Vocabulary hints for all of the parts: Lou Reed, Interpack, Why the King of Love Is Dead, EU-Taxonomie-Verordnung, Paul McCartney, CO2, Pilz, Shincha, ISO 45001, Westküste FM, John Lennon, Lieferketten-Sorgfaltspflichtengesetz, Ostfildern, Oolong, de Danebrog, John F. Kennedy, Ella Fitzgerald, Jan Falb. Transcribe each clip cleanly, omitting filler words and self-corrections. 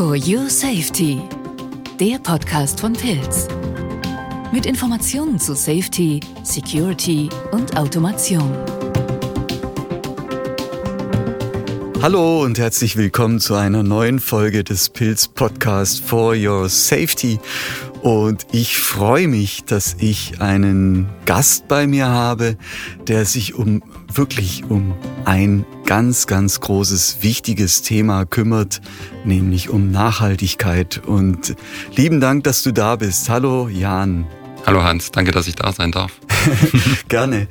For Your Safety, der Podcast von Pilz. Mit Informationen zu Safety, Security und Automation. Hallo und herzlich willkommen zu einer neuen Folge des Pilz Podcast For Your Safety. Und ich freue mich, dass ich einen Gast bei mir habe, der sich um ein ganz, ganz großes, wichtiges Thema kümmert, nämlich um Nachhaltigkeit. Und lieben Dank, dass du da bist. Hallo Jan. Hallo Hans, danke, dass ich da sein darf. Gerne.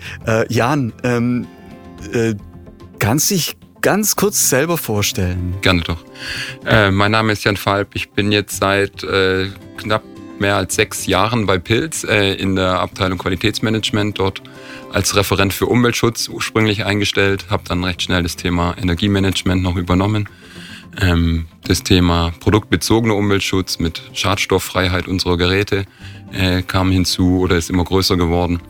Jan, kannst dich ganz kurz selber vorstellen? Gerne doch. Mein Name ist Jan Falb. Ich bin jetzt seit knapp mehr als 6 Jahren bei Pilz in der Abteilung Qualitätsmanagement, dort als Referent für Umweltschutz ursprünglich eingestellt, habe dann recht schnell das Thema Energiemanagement noch übernommen, das Thema produktbezogener Umweltschutz mit Schadstofffreiheit unserer Geräte kam hinzu oder ist immer größer geworden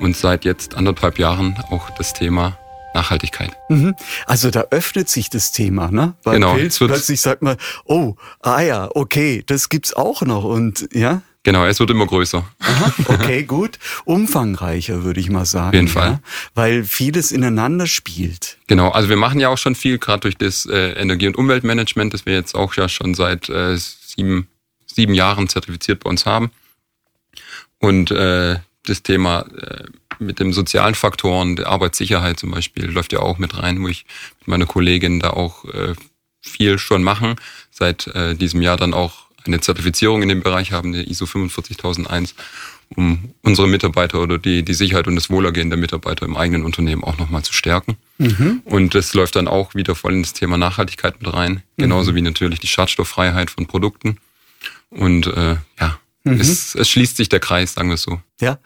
und seit jetzt anderthalb Jahren auch das Thema Nachhaltigkeit. Mhm. Also da öffnet sich das Thema, ne? Bei genau. Pilz plötzlich sagt man, okay, das gibt's auch noch und ja? Genau, es wird immer größer. Aha, okay, gut. Umfangreicher, würde ich mal sagen. Auf jeden Fall. Ja? Weil vieles ineinander spielt. Genau, also wir machen ja auch schon viel, gerade durch das Energie- und Umweltmanagement, das wir jetzt auch ja schon seit sieben Jahren zertifiziert bei uns haben. Und das Thema mit den sozialen Faktoren, der Arbeitssicherheit zum Beispiel, läuft ja auch mit rein, wo ich mit meiner Kollegin da auch viel schon machen. Seit diesem Jahr dann auch eine Zertifizierung in dem Bereich haben, die ISO 45001, um unsere Mitarbeiter oder die Sicherheit und das Wohlergehen der Mitarbeiter im eigenen Unternehmen auch nochmal zu stärken. Mhm. Und das läuft dann auch wieder voll ins Thema Nachhaltigkeit mit rein, genauso wie natürlich die Schadstofffreiheit von Produkten. Und ja, es schließt sich der Kreis, sagen wir es so. Ja,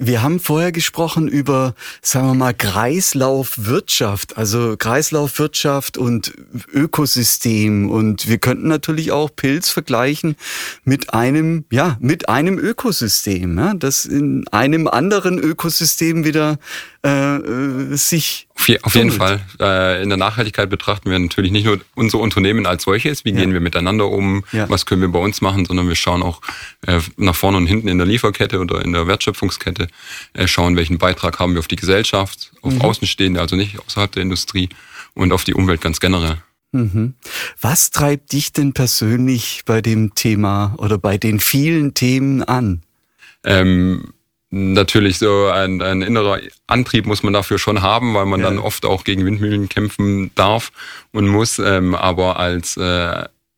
wir haben vorher gesprochen über, sagen wir mal, Kreislaufwirtschaft, also Kreislaufwirtschaft und Ökosystem. Und wir könnten natürlich auch Pilz vergleichen mit einem Ökosystem, ne? Das in einem anderen Ökosystem wieder sich... Auf jeden Fall. In der Nachhaltigkeit betrachten wir natürlich nicht nur unser Unternehmen als solches, wie gehen wir miteinander um, was können wir bei uns machen, sondern wir schauen auch nach vorne und hinten in der Lieferkette oder in der Wertschöpfungskette, schauen, welchen Beitrag haben wir auf die Gesellschaft, auf Außenstehende, also nicht außerhalb der Industrie und auf die Umwelt ganz generell. Mhm. Was treibt dich denn persönlich bei dem Thema oder bei den vielen Themen an? Natürlich so ein innerer Antrieb muss man dafür schon haben, weil man dann oft auch gegen Windmühlen kämpfen darf und muss. Aber als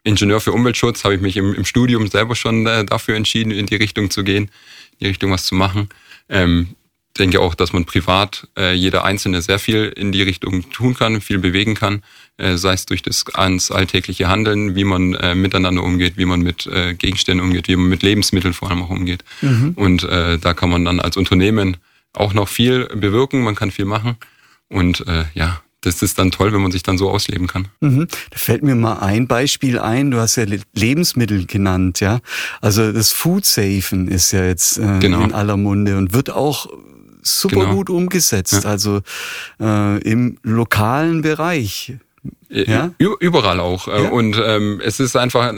Ingenieur für Umweltschutz habe ich mich im Studium selber schon dafür entschieden, in die Richtung zu gehen, in die Richtung was zu machen. Denke auch, dass man privat jeder Einzelne sehr viel in die Richtung tun kann, viel bewegen kann, sei es durch das ganz alltägliche Handeln, wie man miteinander umgeht, wie man mit Gegenständen umgeht, wie man mit Lebensmitteln vor allem auch umgeht. Mhm. Und da kann man dann als Unternehmen auch noch viel bewirken, man kann viel machen und das ist dann toll, wenn man sich dann so ausleben kann. Mhm. Da fällt mir mal ein Beispiel ein. Du hast ja Lebensmittel genannt, ja. Also das Food-Safen ist ja jetzt in aller Munde und wird auch super gut umgesetzt. Ja. Also im lokalen Bereich. Ja? Überall auch. Ja. Und es ist einfach,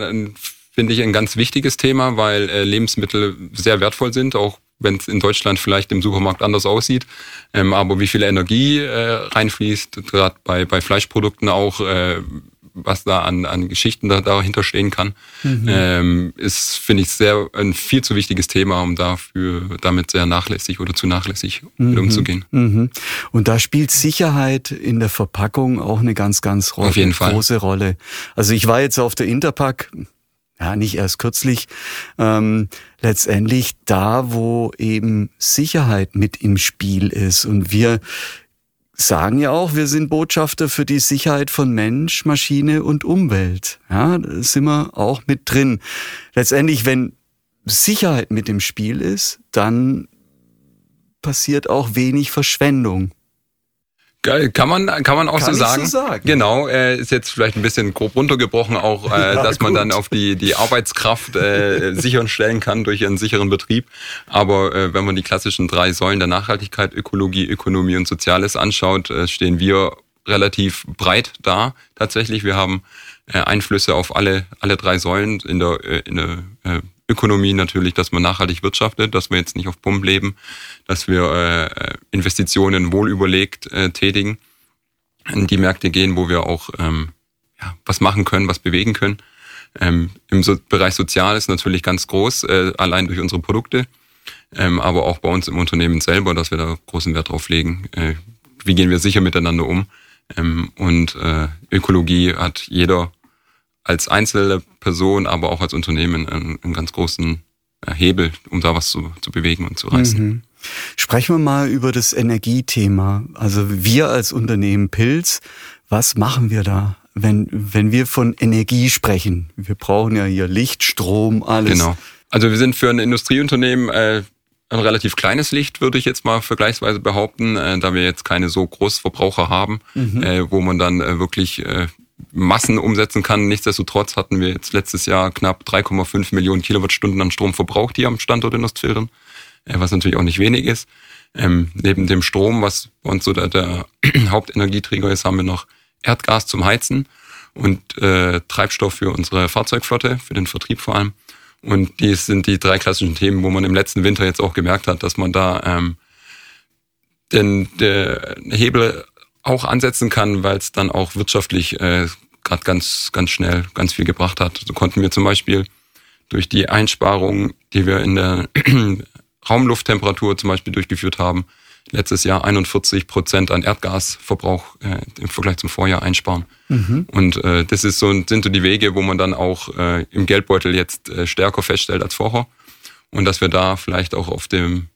finde ich, ein ganz wichtiges Thema, weil Lebensmittel sehr wertvoll sind, auch wenn es in Deutschland vielleicht im Supermarkt anders aussieht, aber wie viel Energie reinfließt, gerade bei Fleischprodukten auch, was da an Geschichten dahinter stehen kann, ist, finde ich, ein viel zu wichtiges Thema, um damit sehr nachlässig oder zu nachlässig umzugehen. Mhm. Und da spielt Sicherheit in der Verpackung auch eine ganz, ganz große Rolle. Also ich war jetzt auf der Interpack, nicht erst kürzlich, letztendlich da, wo eben Sicherheit mit im Spiel ist. Und wir sagen ja auch, wir sind Botschafter für die Sicherheit von Mensch, Maschine und Umwelt. Ja, da sind wir auch mit drin. Letztendlich, wenn Sicherheit mit im Spiel ist, dann passiert auch wenig Verschwendung. Kann man auch so sagen. Genau, ist jetzt vielleicht ein bisschen grob runtergebrochen auch, dass man dann auf die Arbeitskraft sichern stellen kann durch einen sicheren Betrieb. Aber wenn man die klassischen 3 Säulen der Nachhaltigkeit, Ökologie, Ökonomie und Soziales anschaut, stehen wir relativ breit da tatsächlich. Wir haben Einflüsse auf alle drei Säulen in der Ökonomie natürlich, dass man nachhaltig wirtschaftet, dass wir jetzt nicht auf Pump leben, dass wir Investitionen wohlüberlegt tätigen, in die Märkte gehen, wo wir auch was machen können, was bewegen können. Im Bereich Sozial ist natürlich ganz groß, allein durch unsere Produkte, aber auch bei uns im Unternehmen selber, dass wir da großen Wert drauf legen. Wie gehen wir sicher miteinander um? Und Ökologie hat jeder als einzelne Person, aber auch als Unternehmen einen ganz großen Hebel, um da was zu bewegen und zu reißen. Mhm. Sprechen wir mal über das Energiethema. Also wir als Unternehmen Pilz, was machen wir da, wenn wir von Energie sprechen? Wir brauchen ja hier Licht, Strom, alles. Genau. Also wir sind für ein Industrieunternehmen ein relativ kleines Licht, würde ich jetzt mal vergleichsweise behaupten, da wir jetzt keine so großen Verbraucher haben, wo man dann wirklich Massen umsetzen kann. Nichtsdestotrotz hatten wir jetzt letztes Jahr knapp 3,5 Millionen Kilowattstunden an Strom verbraucht hier am Standort in Ostfildern, was natürlich auch nicht wenig ist. Neben dem Strom, was bei uns so der Hauptenergieträger ist, haben wir noch Erdgas zum Heizen und Treibstoff für unsere Fahrzeugflotte, für den Vertrieb vor allem. Und dies sind die drei klassischen Themen, wo man im letzten Winter jetzt auch gemerkt hat, dass man da den Hebel auch ansetzen kann, weil es dann auch wirtschaftlich gerade ganz schnell ganz viel gebracht hat. So konnten wir zum Beispiel durch die Einsparungen, die wir in der Raumlufttemperatur zum Beispiel durchgeführt haben, letztes Jahr 41% an Erdgasverbrauch im Vergleich zum Vorjahr einsparen. Mhm. Und das ist sind so die Wege, wo man dann auch im Geldbeutel jetzt stärker feststellt als vorher. Und dass wir da vielleicht auch auf dem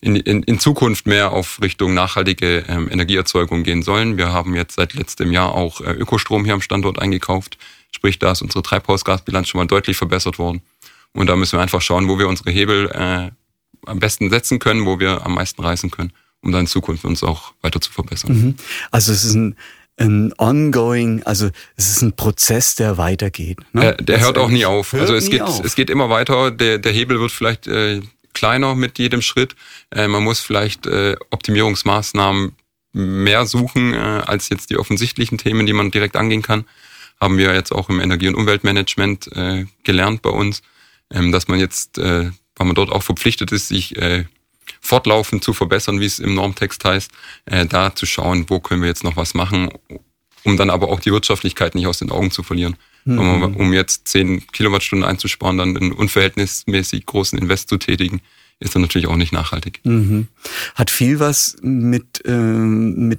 in Zukunft mehr auf Richtung nachhaltige Energieerzeugung gehen sollen. Wir haben jetzt seit letztem Jahr auch Ökostrom hier am Standort eingekauft. Sprich, da ist unsere Treibhausgasbilanz schon mal deutlich verbessert worden. Und da müssen wir einfach schauen, wo wir unsere Hebel am besten setzen können, wo wir am meisten reißen können, um dann in Zukunft uns auch weiter zu verbessern. Mhm. Also es ist ein ongoing, also es ist ein Prozess, der weitergeht. Ne? Der hört auch nie auf. Also es geht immer weiter. Der Hebel wird vielleicht kleiner mit jedem Schritt. Man muss vielleicht Optimierungsmaßnahmen mehr suchen als jetzt die offensichtlichen Themen, die man direkt angehen kann. Haben wir jetzt auch im Energie- und Umweltmanagement gelernt bei uns, dass man jetzt, weil man dort auch verpflichtet ist, sich fortlaufend zu verbessern, wie es im Normtext heißt, da zu schauen, wo können wir jetzt noch was machen, um dann aber auch die Wirtschaftlichkeit nicht aus den Augen zu verlieren. Mhm. Um jetzt 10 Kilowattstunden einzusparen, dann einen unverhältnismäßig großen Invest zu tätigen, ist dann natürlich auch nicht nachhaltig. Mhm. Hat viel was mit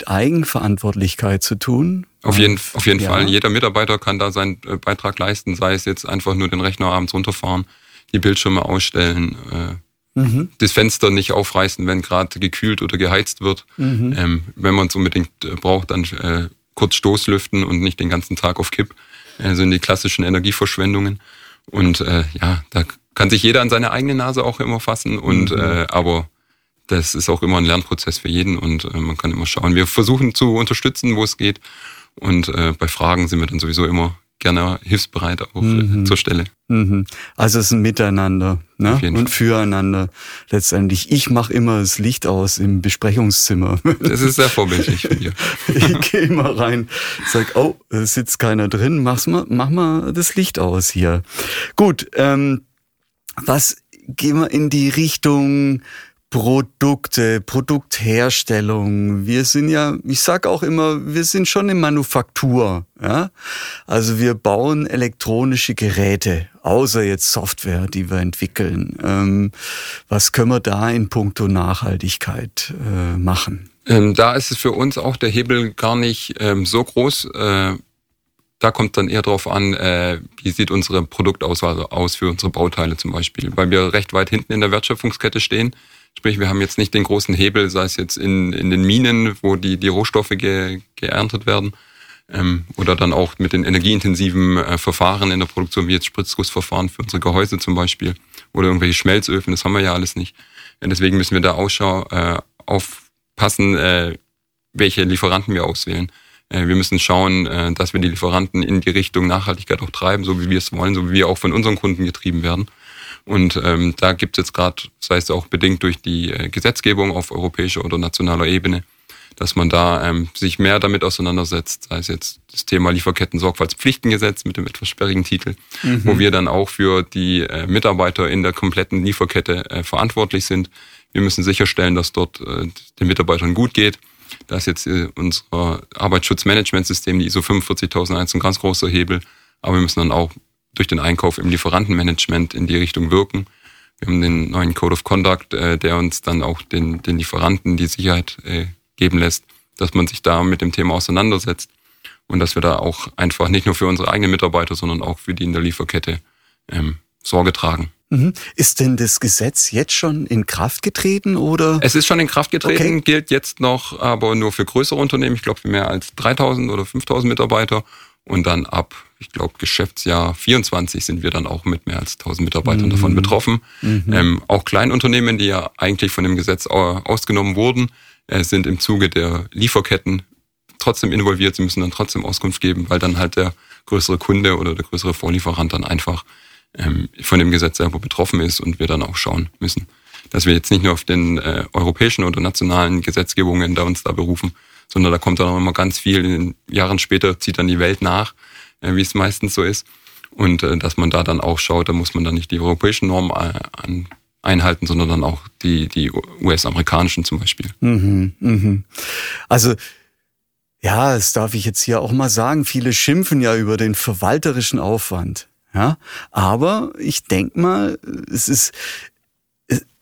Eigenverantwortlichkeit zu tun? Auf jeden Fall. Jeder Mitarbeiter kann da seinen Beitrag leisten, sei es jetzt einfach nur den Rechner abends runterfahren, die Bildschirme ausstellen, das Fenster nicht aufreißen, wenn gerade gekühlt oder geheizt wird. Mhm. Wenn man es unbedingt braucht, dann kurz Stoßlüften und nicht den ganzen Tag auf Kipp. Sind die klassischen Energieverschwendungen. Und da kann sich jeder an seine eigene Nase auch immer fassen. Und aber das ist auch immer ein Lernprozess für jeden und man kann immer schauen. Wir versuchen zu unterstützen, wo es geht. Und bei Fragen sind wir dann sowieso immer gerne hilfsbereit auch zur Stelle. Mhm. Also es ist ein Miteinander, ne? Und füreinander. Letztendlich, ich mache immer das Licht aus im Besprechungszimmer. Das ist sehr vorbildlich von dir. Ich gehe immer rein, sag, oh, es sitzt keiner drin, mach mal das Licht aus hier. Gut, was gehen wir in die Richtung Produkte, Produktherstellung. Wir sind ja, ich sag auch immer, wir sind schon in Manufaktur. Ja? Also wir bauen elektronische Geräte, außer jetzt Software, die wir entwickeln. Was können wir da in puncto Nachhaltigkeit machen? Da ist es für uns auch der Hebel gar nicht so groß. Da kommt dann eher drauf an, wie sieht unsere Produktauswahl aus für unsere Bauteile zum Beispiel, weil wir recht weit hinten in der Wertschöpfungskette stehen. Sprich, wir haben jetzt nicht den großen Hebel, sei es jetzt in den Minen, wo die Rohstoffe geerntet werden, oder dann auch mit den energieintensiven Verfahren in der Produktion, wie jetzt Spritzgussverfahren für unsere Gehäuse zum Beispiel oder irgendwelche Schmelzöfen, das haben wir ja alles nicht. Deswegen müssen wir da aufpassen, welche Lieferanten wir auswählen. Wir müssen schauen, dass wir die Lieferanten in die Richtung Nachhaltigkeit auch treiben, so wie wir es wollen, so wie wir auch von unseren Kunden getrieben werden. Und da gibt es jetzt gerade, sei es auch bedingt durch die Gesetzgebung auf europäischer oder nationaler Ebene, dass man da sich mehr damit auseinandersetzt, sei es jetzt das Thema Lieferketten-Sorgfaltspflichtengesetz mit dem etwas sperrigen Titel, wo wir dann auch für die Mitarbeiter in der kompletten Lieferkette verantwortlich sind. Wir müssen sicherstellen, dass dort den Mitarbeitern gut geht. Da ist jetzt unser Arbeitsschutzmanagementsystem, die ISO 45001, ein ganz großer Hebel. Aber wir müssen dann auch durch den Einkauf im Lieferantenmanagement in die Richtung wirken. Wir haben den neuen Code of Conduct, der uns dann auch den Lieferanten die Sicherheit geben lässt, dass man sich da mit dem Thema auseinandersetzt und dass wir da auch einfach nicht nur für unsere eigenen Mitarbeiter, sondern auch für die in der Lieferkette Sorge tragen. Ist denn das Gesetz jetzt schon in Kraft getreten, oder? Es ist schon in Kraft getreten, okay. Gilt jetzt noch, aber nur für größere Unternehmen. Ich glaube, für mehr als 3.000 oder 5.000 Mitarbeiter. Und dann ab, ich glaube, Geschäftsjahr 24 sind wir dann auch mit mehr als 1.000 Mitarbeitern davon betroffen. Auch Kleinunternehmen, die ja eigentlich von dem Gesetz ausgenommen wurden, sind im Zuge der Lieferketten trotzdem involviert. Sie müssen dann trotzdem Auskunft geben, weil dann halt der größere Kunde oder der größere Vorlieferant dann einfach von dem Gesetz selber betroffen ist und wir dann auch schauen müssen, dass wir jetzt nicht nur auf den europäischen oder nationalen Gesetzgebungen da uns da berufen, sondern da kommt dann auch immer ganz viel, in den Jahren später zieht dann die Welt nach, wie es meistens so ist, und dass man da dann auch schaut, da muss man dann nicht die europäischen Normen einhalten, sondern dann auch die US-amerikanischen zum Beispiel. Also ja, das darf ich jetzt hier auch mal sagen, viele schimpfen ja über den verwalterischen Aufwand. Ja, aber ich denke mal,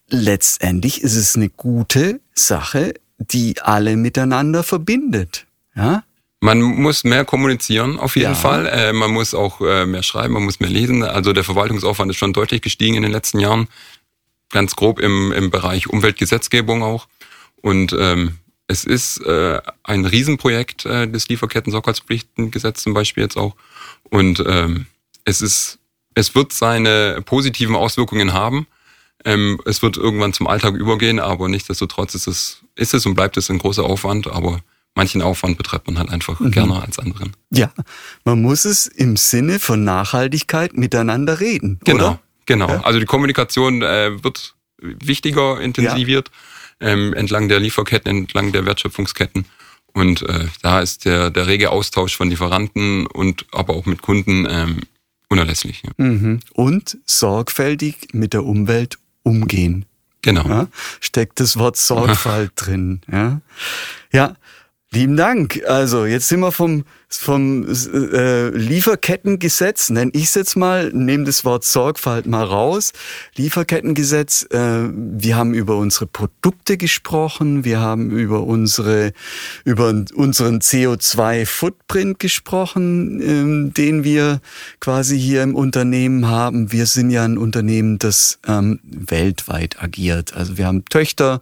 letztendlich ist es eine gute Sache, die alle miteinander verbindet. Ja? Man muss mehr kommunizieren, auf jeden Fall. Man muss auch mehr schreiben, man muss mehr lesen. Also der Verwaltungsaufwand ist schon deutlich gestiegen in den letzten Jahren. Ganz grob im Bereich Umweltgesetzgebung auch. Und es ist ein Riesenprojekt des Lieferketten-Sorgfaltspflichtengesetz zum Beispiel jetzt auch. Und es wird seine positiven Auswirkungen haben. Es wird irgendwann zum Alltag übergehen, aber nichtsdestotrotz ist es und bleibt es ein großer Aufwand. Aber manchen Aufwand betreibt man halt einfach gerne als anderen. Ja, man muss es im Sinne von Nachhaltigkeit miteinander reden, genau, oder? Genau. Ja. Also die Kommunikation wird wichtiger, intensiviert, entlang der Lieferketten, entlang der Wertschöpfungsketten. Und da ist der rege Austausch von Lieferanten und aber auch mit Kunden unerlässlich. Ja. Und sorgfältig mit der Umwelt umgehen. Genau. Ja, steckt das Wort Sorgfalt drin. Ja, lieben Dank. Also jetzt sind wir vom Lieferkettengesetz, nenne ich es jetzt mal, nehme das Wort Sorgfalt mal raus. Lieferkettengesetz, wir haben über unsere Produkte gesprochen, wir haben über unseren CO2-Footprint gesprochen, den wir quasi hier im Unternehmen haben. Wir sind ja ein Unternehmen, das weltweit agiert. Also wir haben Töchter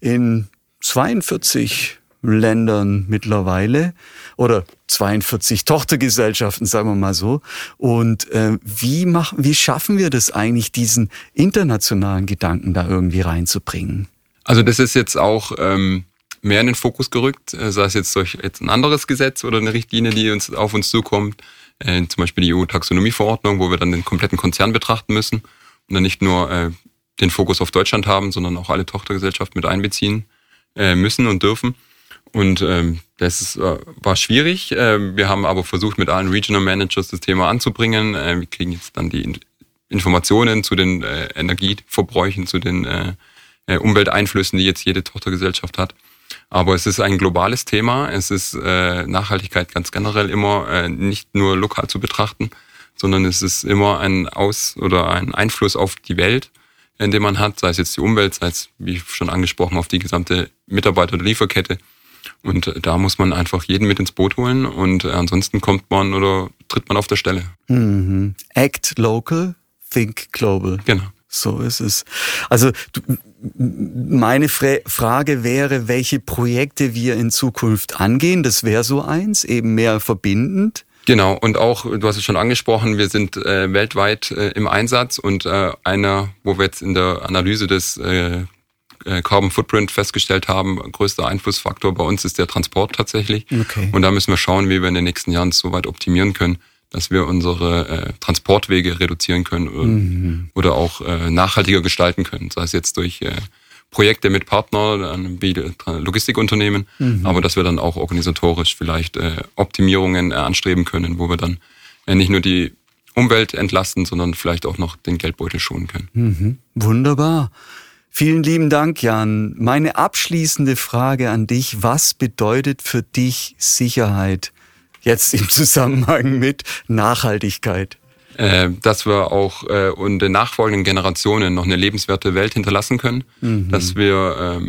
in 42 Ländern mittlerweile oder 42 Tochtergesellschaften, sagen wir mal so. Und wie schaffen wir das eigentlich, diesen internationalen Gedanken da irgendwie reinzubringen? Also das ist jetzt auch mehr in den Fokus gerückt, sei es jetzt durch jetzt ein anderes Gesetz oder eine Richtlinie, die auf uns zukommt, zum Beispiel die EU-Taxonomie-Verordnung, wo wir dann den kompletten Konzern betrachten müssen und dann nicht nur den Fokus auf Deutschland haben, sondern auch alle Tochtergesellschaften mit einbeziehen müssen und dürfen. Und war schwierig. Wir haben aber versucht, mit allen Regional Managers das Thema anzubringen. Wir kriegen jetzt dann die Informationen zu den Energieverbräuchen, zu den Umwelteinflüssen, die jetzt jede Tochtergesellschaft hat. Aber es ist ein globales Thema. Es ist Nachhaltigkeit ganz generell immer nicht nur lokal zu betrachten, sondern es ist immer ein Einfluss auf die Welt, den man hat, sei es jetzt die Umwelt, sei es, wie schon angesprochen, auf die gesamte Mitarbeiter- oder Lieferkette. Und da muss man einfach jeden mit ins Boot holen und ansonsten kommt man oder tritt man auf der Stelle. Act local, think global. Genau. So ist es. Also meine Frage wäre, welche Projekte wir in Zukunft angehen. Das wäre so eins, eben mehr verbindend. Genau. Und auch, du hast es schon angesprochen, wir sind weltweit im Einsatz und wo wir jetzt in der Analyse des Carbon Footprint festgestellt haben, größter Einflussfaktor bei uns ist der Transport tatsächlich. Okay. Und da müssen wir schauen, wie wir in den nächsten Jahren so weit optimieren können, dass wir unsere Transportwege reduzieren können oder auch nachhaltiger gestalten können. Sei es jetzt durch Projekte mit Partnern wie Logistikunternehmen, aber dass wir dann auch organisatorisch vielleicht Optimierungen anstreben können, wo wir dann nicht nur die Umwelt entlasten, sondern vielleicht auch noch den Geldbeutel schonen können. Mhm. Wunderbar. Vielen lieben Dank, Jan. Meine abschließende Frage an dich: Was bedeutet für dich Sicherheit jetzt im Zusammenhang mit Nachhaltigkeit? Dass wir auch und den nachfolgenden Generationen noch eine lebenswerte Welt hinterlassen können, dass wir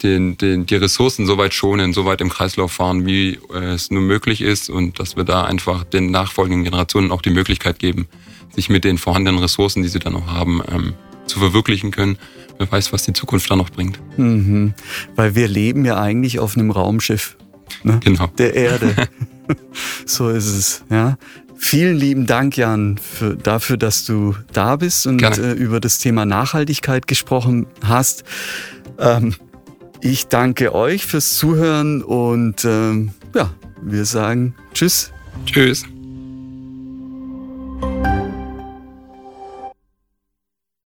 die Ressourcen so weit schonen, so weit im Kreislauf fahren, wie es nur möglich ist, und dass wir da einfach den nachfolgenden Generationen auch die Möglichkeit geben, sich mit den vorhandenen Ressourcen, die sie dann noch haben, zu verwirklichen können. Wer weiß, was die Zukunft da noch bringt. Mhm. Weil wir leben ja eigentlich auf einem Raumschiff, ne? Genau. Der Erde. So ist es, ja. Vielen lieben Dank, Jan, dafür, dass du da bist und über das Thema Nachhaltigkeit gesprochen hast. Ich danke euch fürs Zuhören und wir sagen Tschüss. Tschüss.